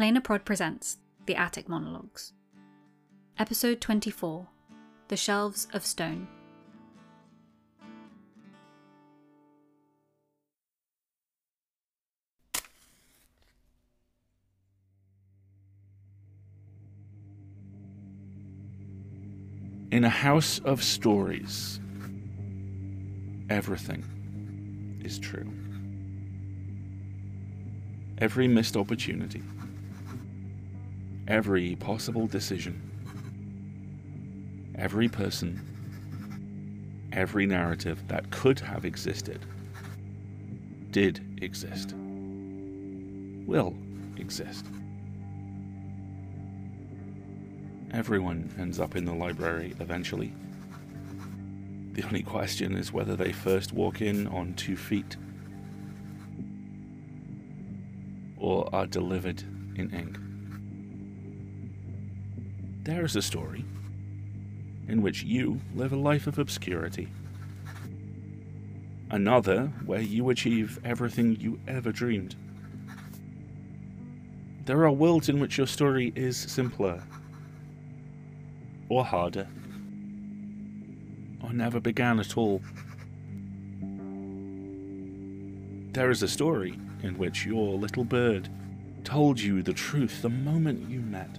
Planar Prod presents The Attic Monologues. Episode 24, The Shelves of Stone. In a house of stories, everything is true. Every missed opportunity, every possible decision, every person, every narrative that could have existed, did exist, will exist. Everyone ends up in the library eventually. The only question is whether they first walk in on 2 feet or are delivered in ink. There is a story in which you live a life of obscurity. Another where you achieve everything you ever dreamed. There are worlds in which your story is simpler, or harder, or never began at all. There is a story in which your little bird told you the truth the moment you met,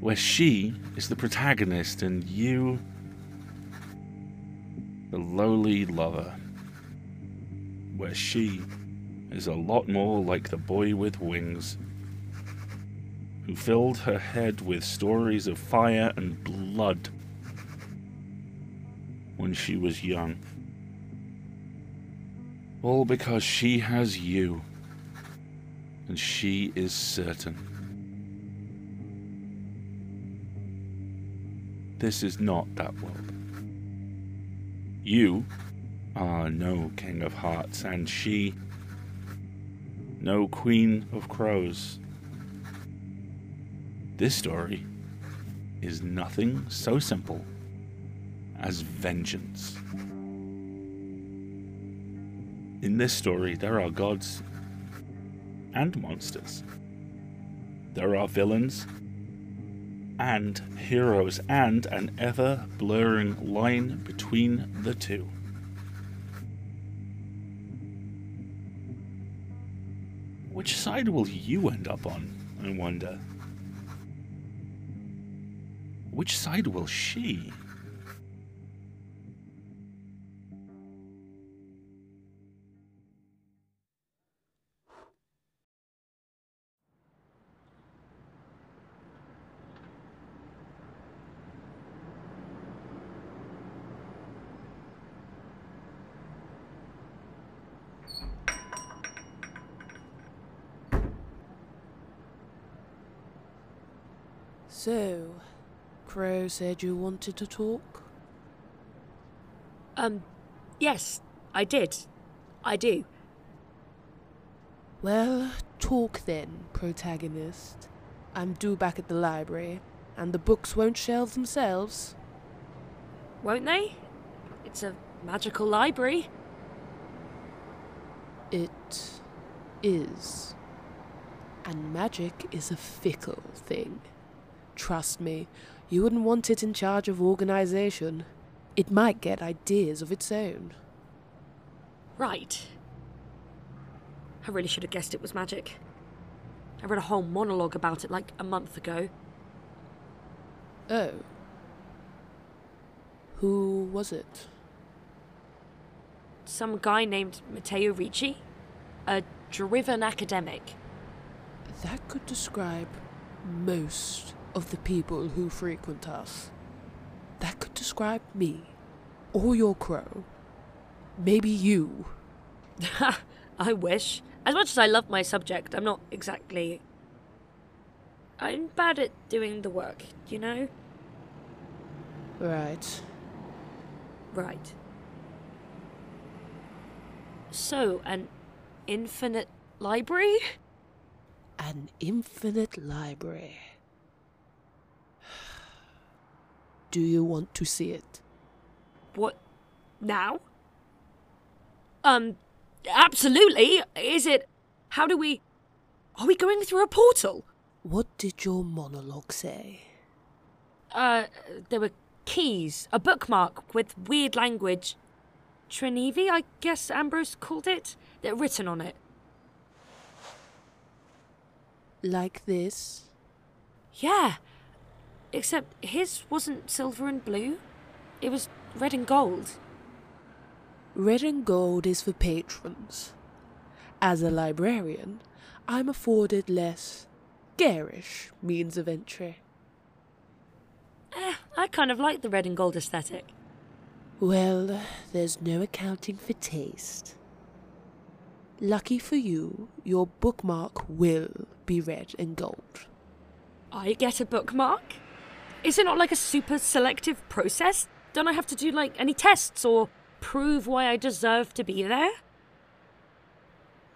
where she is the protagonist and you, the lowly lover, where she is a lot more like the boy with wings, who filled her head with stories of fire and blood when she was young. All because she has you, and she is certain. This is not that world. You are no King of Hearts, and she no Queen of Crows. This story is nothing so simple as vengeance. In this story, there are gods and monsters. There are villains and heroes, and an ever-blurring line between the two. Which side will you end up on, I wonder? Which side will she? So, Crow said you wanted to talk? Yes, I did. I do. Well, talk then, protagonist. I'm due back at the library, and the books won't shelve themselves. Won't they? It's a magical library. It is. And magic is a fickle thing. Trust me, you wouldn't want it in charge of organisation. It might get ideas of its own. Right. I really should have guessed it was magic. I read a whole monologue about it like a month ago. Oh. Who was it? Some guy named Matteo Ricci. A driven academic. That could describe most of the people who frequent us. That could describe me, or your crow. Maybe you. Ha! I wish. As much as I love my subject, I'm not exactly... I'm bad at doing the work, you know? Right. So, an infinite library? An infinite library. Do you want to see it? What? Now? Absolutely! Is it... How do we... Are we going through a portal? What did your monologue say? There were keys, a bookmark with weird language. Trinevi, I guess Ambrose called it. They're written on it. Like this? Yeah. Except his wasn't silver and blue. It was red and gold. Red and gold is for patrons. As a librarian, I'm afforded less garish means of entry. I kind of like the red and gold aesthetic. Well, there's no accounting for taste. Lucky for you, your bookmark will be red and gold. I get a bookmark? Is it not like a super selective process? Don't I have to do, like, any tests or prove why I deserve to be there?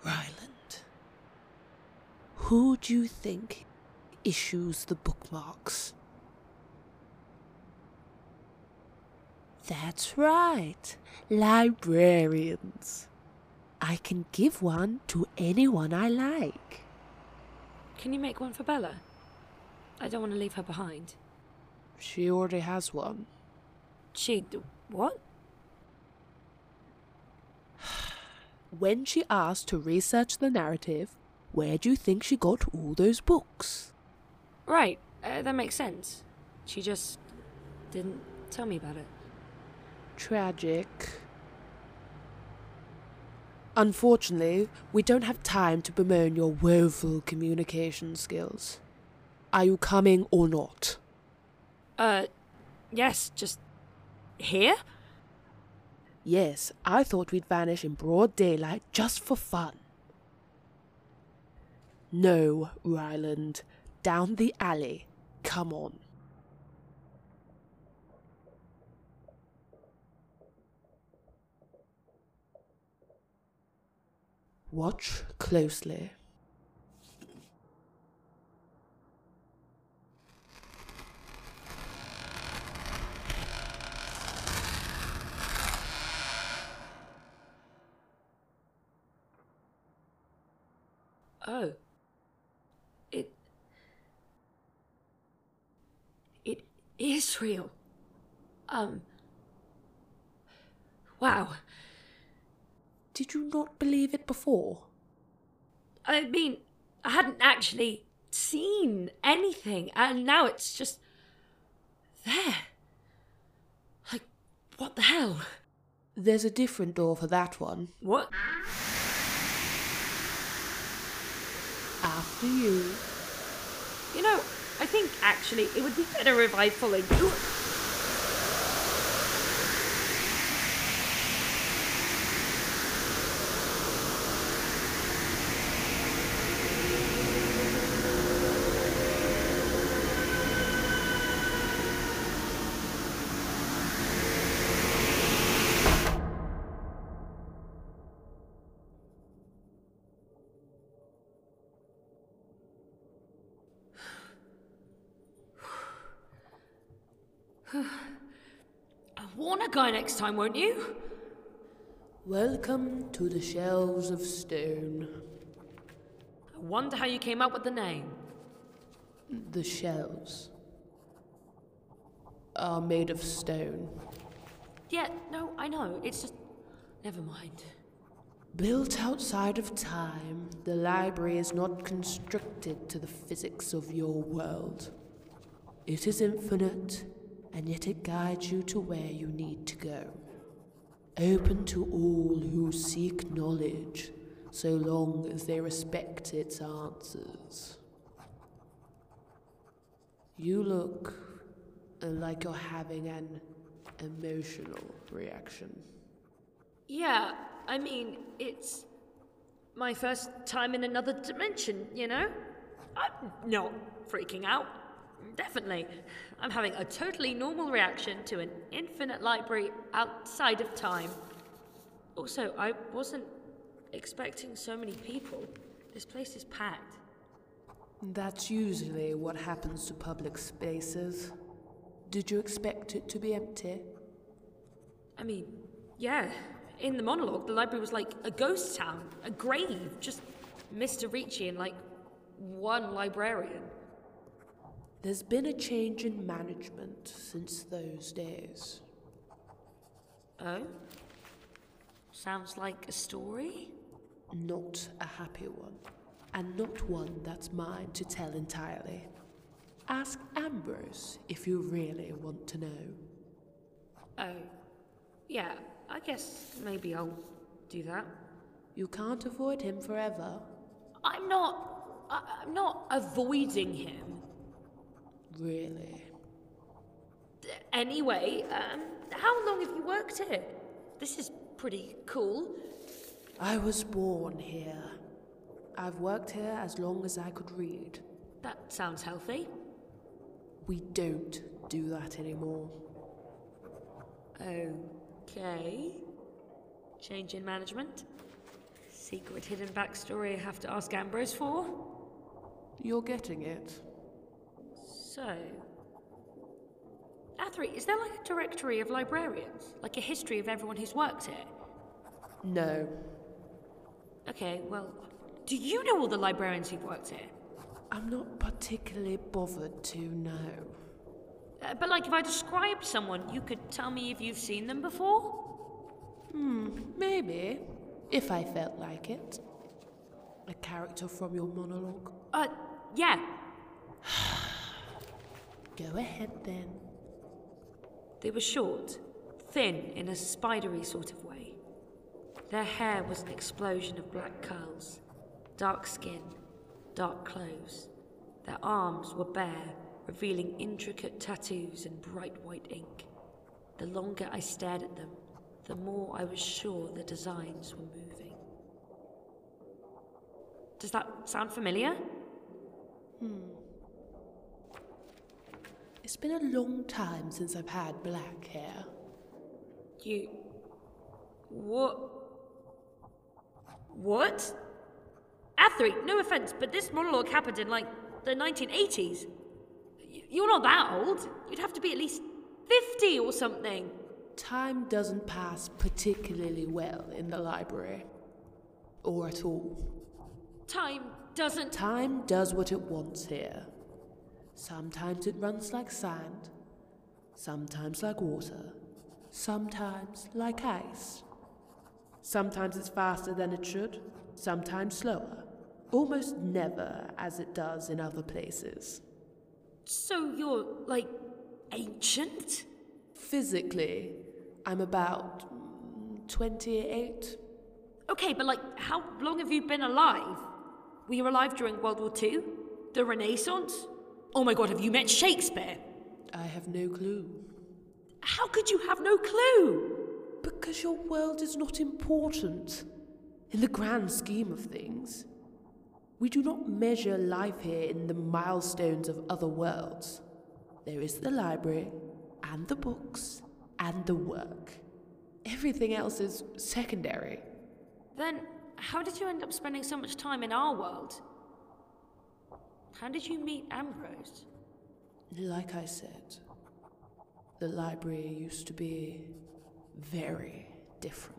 Ryland, who do you think issues the bookmarks? That's right, librarians. I can give one to anyone I like. Can you make one for Bella? I don't want to leave her behind. She already has one. What? When she asked to research the narrative, where do you think she got all those books? Right, that makes sense. She just didn't tell me about it. Tragic. Unfortunately, we don't have time to bemoan your woeful communication skills. Are you coming or not? Yes, just... here? Yes, I thought we'd vanish in broad daylight just for fun. No, Ryland. Down the alley. Come on. Watch closely. Oh. It is real. Wow. Did you not believe it before? I mean, I hadn't actually seen anything, and now it's just... there. Like, what the hell? There's a different door for that one. What? After you. You know, I think, actually, it would be better if I followed you. Warn a guy next time, won't you? Welcome to the Shelves of Stone. I wonder how you came up with the name. The shelves are made of stone. Yeah, no, I know. It's just... never mind. Built outside of time, the library is not constricted to the physics of your world. It is infinite. And yet it guides you to where you need to go. Open to all who seek knowledge, so long as they respect its answers. You look like you're having an emotional reaction. Yeah, I mean, it's my first time in another dimension, you know? I'm not freaking out. Definitely. I'm having a totally normal reaction to an infinite library outside of time. Also, I wasn't expecting so many people. This place is packed. That's usually what happens to public spaces. Did you expect it to be empty? I mean, yeah. In the monologue, the library was like a ghost town, a grave. Just Mr. Ricci and, like, one librarian. There's been a change in management since those days. Oh? Sounds like a story? Not a happy one, and not one that's mine to tell entirely. Ask Ambrose if you really want to know. Oh, yeah, I guess maybe I'll do that. You can't avoid him forever. I'm not avoiding him. Really? Anyway, how long have you worked here? This is pretty cool. I was born here. I've worked here as long as I could read. That sounds healthy. We don't do that anymore. Okay. Change in management? Secret hidden backstory I have to ask Ambrose for? You're getting it. So... Athrie, is there like a directory of librarians? Like a history of everyone who's worked here? No. Okay, well, do you know all the librarians who've worked here? I'm not particularly bothered to know. But like, if I describe someone, you could tell me if you've seen them before? Maybe. If I felt like it. A character from your monologue? Yeah. Go ahead, then. They were short, thin in a spidery sort of way. Their hair was an explosion of black curls, dark skin, dark clothes. Their arms were bare, revealing intricate tattoos and bright white ink. The longer I stared at them, the more I was sure the designs were moving. Does that sound familiar? It's been a long time since I've had black hair. What? Athrie, no offense, but this monologue happened in, like, the 1980s. You're not that old. You'd have to be at least 50 or something. Time doesn't pass particularly well in the library. Or at all. Time does what it wants here. Sometimes it runs like sand. Sometimes like water. Sometimes like ice. Sometimes it's faster than it should. Sometimes slower. Almost never as it does in other places. So you're, like, ancient? Physically, I'm about 28. Okay, but, like, how long have you been alive? Were you alive during World War II? The Renaissance? Oh my God, have you met Shakespeare? I have no clue. How could you have no clue? Because your world is not important in the grand scheme of things. We do not measure life here in the milestones of other worlds. There is the library, and the books, and the work. Everything else is secondary. Then, how did you end up spending so much time in our world? How did you meet Ambrose? Like I said, the library used to be very different.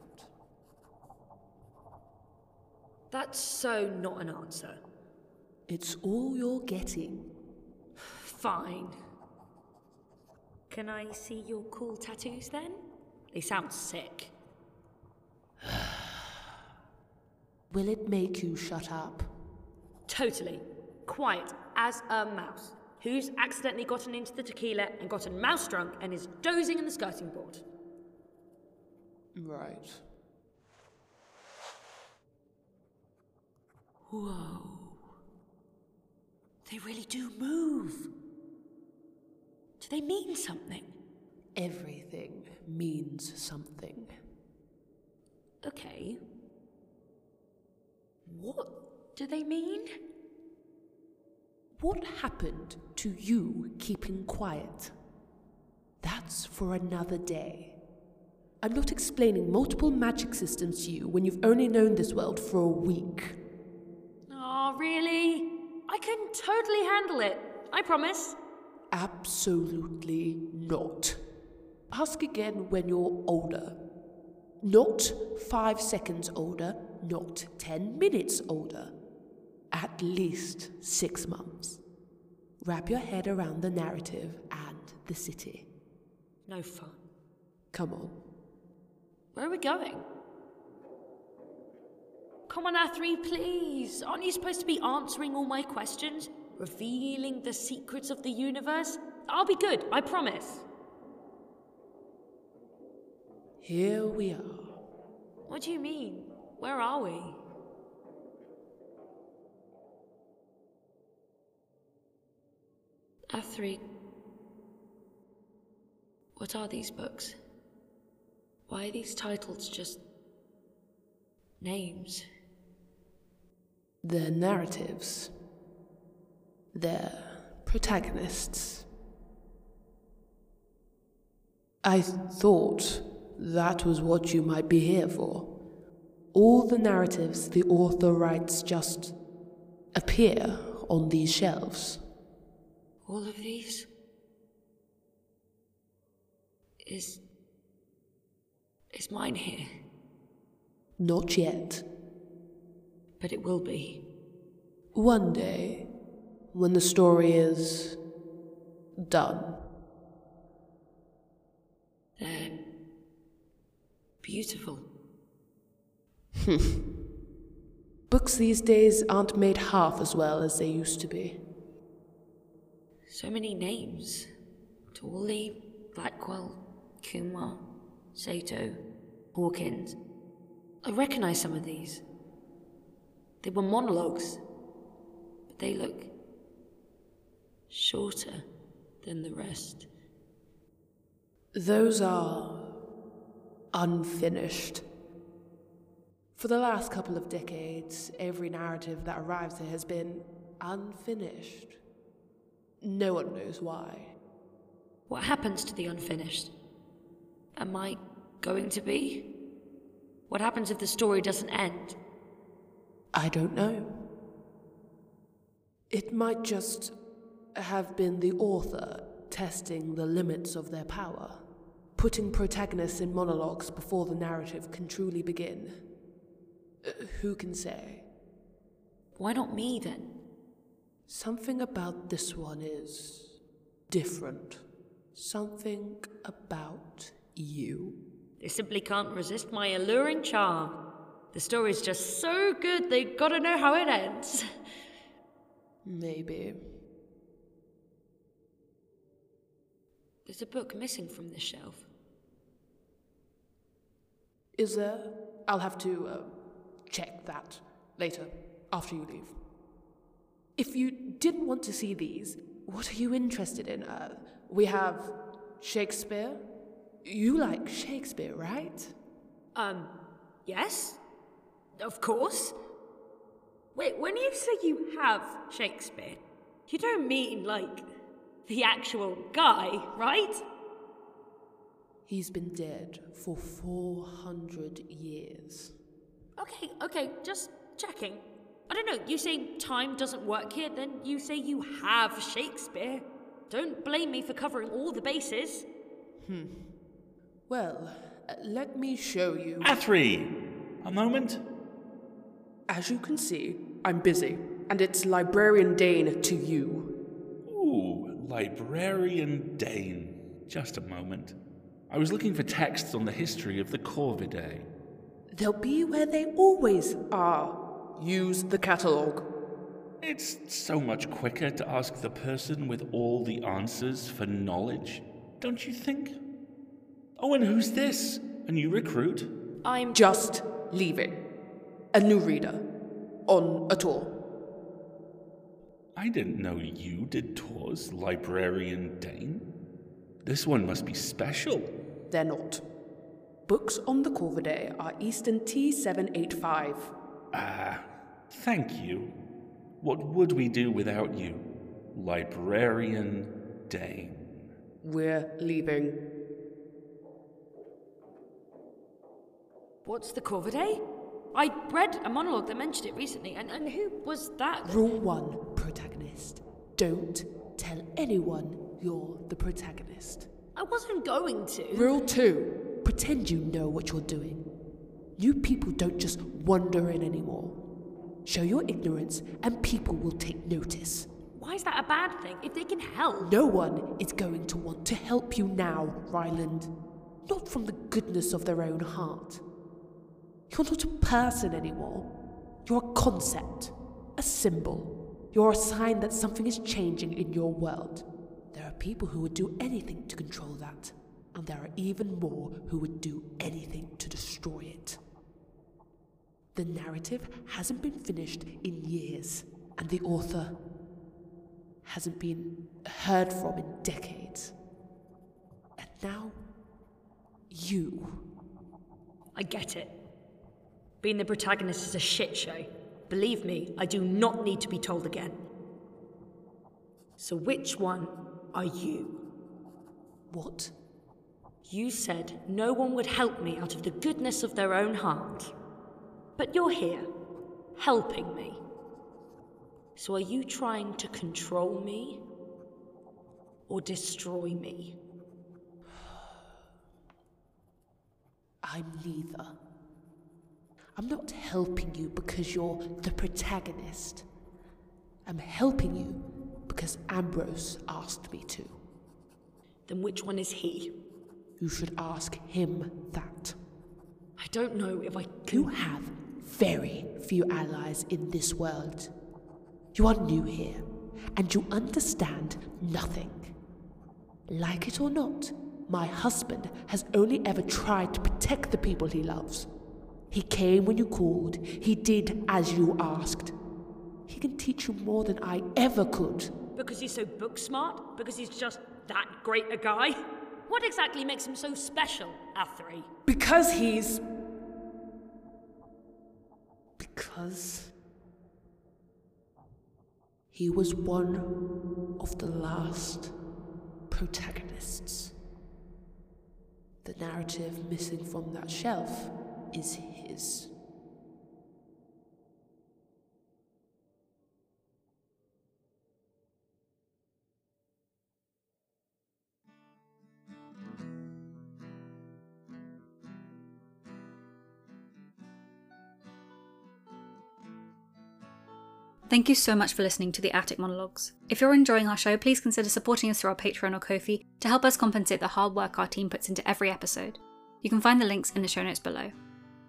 That's so not an answer. It's all you're getting. Fine. Can I see your cool tattoos then? They sound sick. Will it make you shut up? Totally. Quiet as a mouse. Who's accidentally gotten into the tequila and gotten mouse drunk and is dozing in the skirting board. Right. Whoa. They really do move. Do they mean something? Everything means something. Okay. What do they mean? What happened to you keeping quiet? That's for another day. I'm not explaining multiple magic systems to you when you've only known this world for a week. Oh, really? I can totally handle it. I promise. Absolutely not. Ask again when you're older. Not 5 seconds older, not 10 minutes older. At least 6 months. Wrap your head around the narrative and the city. No fun. Come on. Where are we going? Come on, Athrie, please. Aren't you supposed to be answering all my questions? Revealing the secrets of the universe? I'll be good, I promise. Here we are. What do you mean? Where are we? Athrie, what are these books? Why are these titles just names? They're narratives. They're protagonists. I thought that was what you might be here for. All the narratives the author writes just appear on these shelves. All of these? Is mine here? Not yet. But it will be. One day, when the story is done. They're beautiful. Books these days aren't made half as well as they used to be. So many names. Tawley, Blackwell, Kumar, Sato, Hawkins. I recognize some of these. They were monologues, but they look shorter than the rest. Those are unfinished. For the last couple of decades, every narrative that arrives here has been unfinished. No one knows why. What happens to the unfinished? Am I going to be? What happens if the story doesn't end? I don't know. It might just have been the author testing the limits of their power, putting protagonists in monologues before the narrative can truly begin. Who can say? Why not me, then? Something about this one is different. Something about you. They simply can't resist my alluring charm. The story's just so good, they gotta know how it ends. Maybe. There's a book missing from this shelf. Is there? I'll have to check that later, after you leave. If you didn't want to see these, what are you interested in? We have Shakespeare. You like Shakespeare, right? Yes. Of course. Wait, when you say you have Shakespeare, you don't mean, like, the actual guy, right? He's been dead for 400 years. Okay, just checking. I don't know, you say time doesn't work here, then you say you have Shakespeare. Don't blame me for covering all the bases. Well, let me show you... Athrie! A moment? As you can see, I'm busy, and it's Librarian Dane to you. Ooh, Librarian Dane. Just a moment. I was looking for texts on the history of the Corvidae. They'll be where they always are. Use the catalogue. It's so much quicker to ask the person with all the answers for knowledge, don't you think? Oh, and who's this? A new recruit? I'm just leaving. A new reader. On a tour. I didn't know you did tours, Librarian Dane. This one must be special. They're not. Books on the Corvidae are Eastern T785. Thank you. What would we do without you, Librarian Dane? We're leaving. What's the Corvidae? I read a monologue that mentioned it recently, and who was that? Rule one, protagonist. Don't tell anyone you're the protagonist. I wasn't going to. Rule two, pretend you know what you're doing. You people don't just wander in anymore. Show your ignorance, and people will take notice. Why is that a bad thing, if they can help? No one is going to want to help you now, Ryland. Not from the goodness of their own heart. You're not a person anymore. You're a concept, a symbol. You're a sign that something is changing in your world. There are people who would do anything to control that, and there are even more who would do anything to destroy it. The narrative hasn't been finished in years, and the author hasn't been heard from in decades. And now, you. I get it. Being the protagonist is a shit show. Believe me, I do not need to be told again. So which one are you? What? You said no one would help me out of the goodness of their own heart. But you're here, helping me. So are you trying to control me? Or destroy me? I'm neither. I'm not helping you because you're the protagonist. I'm helping you because Ambrose asked me to. Then which one is he? You should ask him that. I don't know if I can. You have very few allies in this world. You are new here, and you understand nothing. Like it or not, my husband has only ever tried to protect the people he loves. He came when you called. He did as you asked. He can teach you more than I ever could. Because he's so book smart? Because he's just that great a guy? What exactly makes him so special, Athrie? Because he's... Because... he was one of the last protagonists. The narrative missing from that shelf is his. Thank you so much for listening to The Attic Monologues. If you're enjoying our show, please consider supporting us through our Patreon or Ko-fi to help us compensate the hard work our team puts into every episode. You can find the links in the show notes below.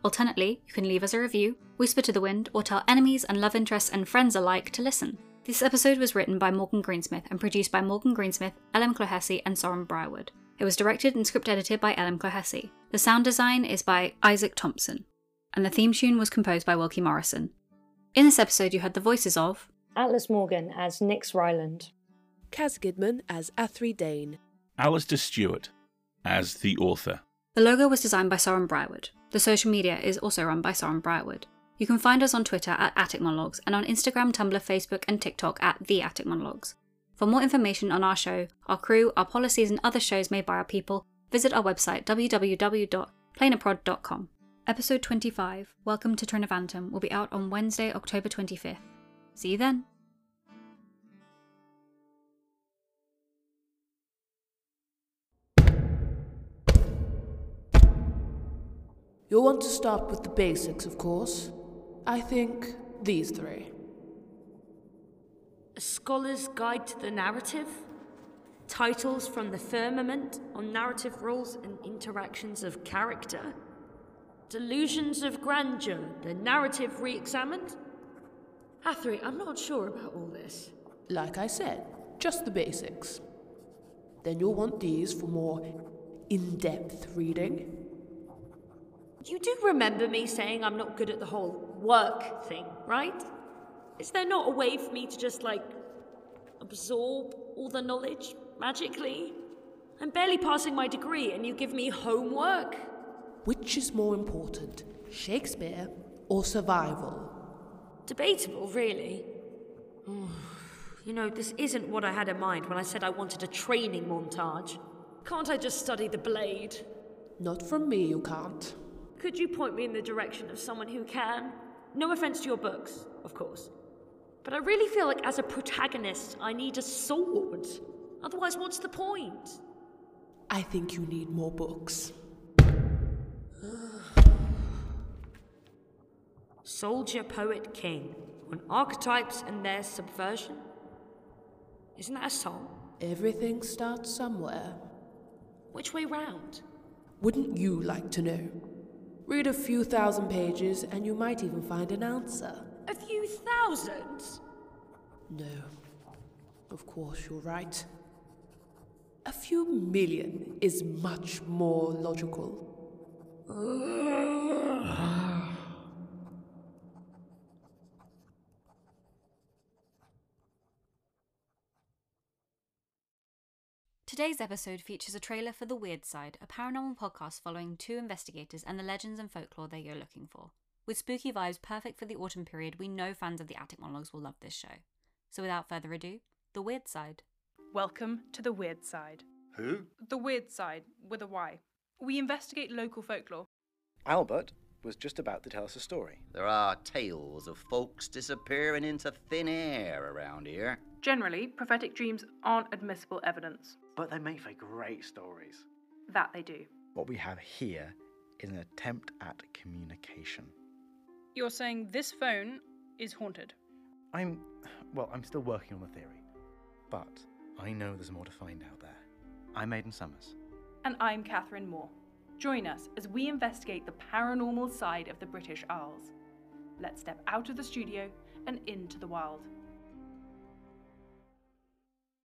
Alternately, you can leave us a review, whisper to the wind, or tell enemies and love interests and friends alike to listen. This episode was written by Morgan Greensmith and produced by Morgan Greensmith, LM Clohessy and Sorren Briarwood. It was directed and script edited by LM Clohessy. The sound design is by Isaac Thompson. And the theme tune was composed by Wilkie Morrison. In this episode, you heard the voices of Atlas Morgan as Nyx Ryland, Kaz Gidman as Athrie Dane, Alasdair Stewart as the author. The logo was designed by Sorren Briarwood. The social media is also run by Sorren Briarwood. You can find us on Twitter at Attic Monologues and on Instagram, Tumblr, Facebook and TikTok at The Attic Monologues. For more information on our show, our crew, our policies and other shows made by our people, visit our website www.planarprod.com. Episode 25, Welcome to Trinovantum, will be out on Wednesday, October 25th. See you then. You'll want to start with the basics, of course. I think these three. A Scholar's Guide to the Narrative. Titles from the Firmament on Narrative Rules and Interactions of Character. Delusions of Grandeur, the narrative re-examined? Athrie, I'm not sure about all this. Like I said, just the basics. Then you'll want these for more in-depth reading. You do remember me saying I'm not good at the whole work thing, right? Is there not a way for me to just, absorb all the knowledge magically? I'm barely passing my degree and you give me homework? Which is more important, Shakespeare or survival? Debatable, really. You know, this isn't what I had in mind when I said I wanted a training montage. Can't I just study the blade? Not from me, you can't. Could you point me in the direction of someone who can? No offense to your books, of course. But I really feel like as a protagonist, I need a sword. Otherwise, what's the point? I think you need more books. Soldier Poet King, on archetypes and their subversion? Isn't that a song? Everything starts somewhere. Which way round? Wouldn't you like to know? Read a few thousand pages and you might even find an answer. A few thousand? No. Of course, you're right. A few million is much more logical. Today's episode features a trailer for The Wyrd Side, a paranormal podcast following two investigators and the legends and folklore they go looking for. With spooky vibes perfect for the autumn period, we know fans of The Attic Monologues will love this show. So without further ado, The Wyrd Side. Welcome to The Wyrd Side. Who? The Wyrd Side, with a Y. We investigate local folklore. Albert was just about to tell us a story. There are tales of folks disappearing into thin air around here. Generally, prophetic dreams aren't admissible evidence. But they make for great stories. That they do. What we have here is an attempt at communication. You're saying this phone is haunted? I'm still working on the theory. But I know there's more to find out there. I'm Aiden Summers. And I'm Catherine Moore. Join us as we investigate the paranormal side of the British Isles. Let's step out of the studio and into the wild.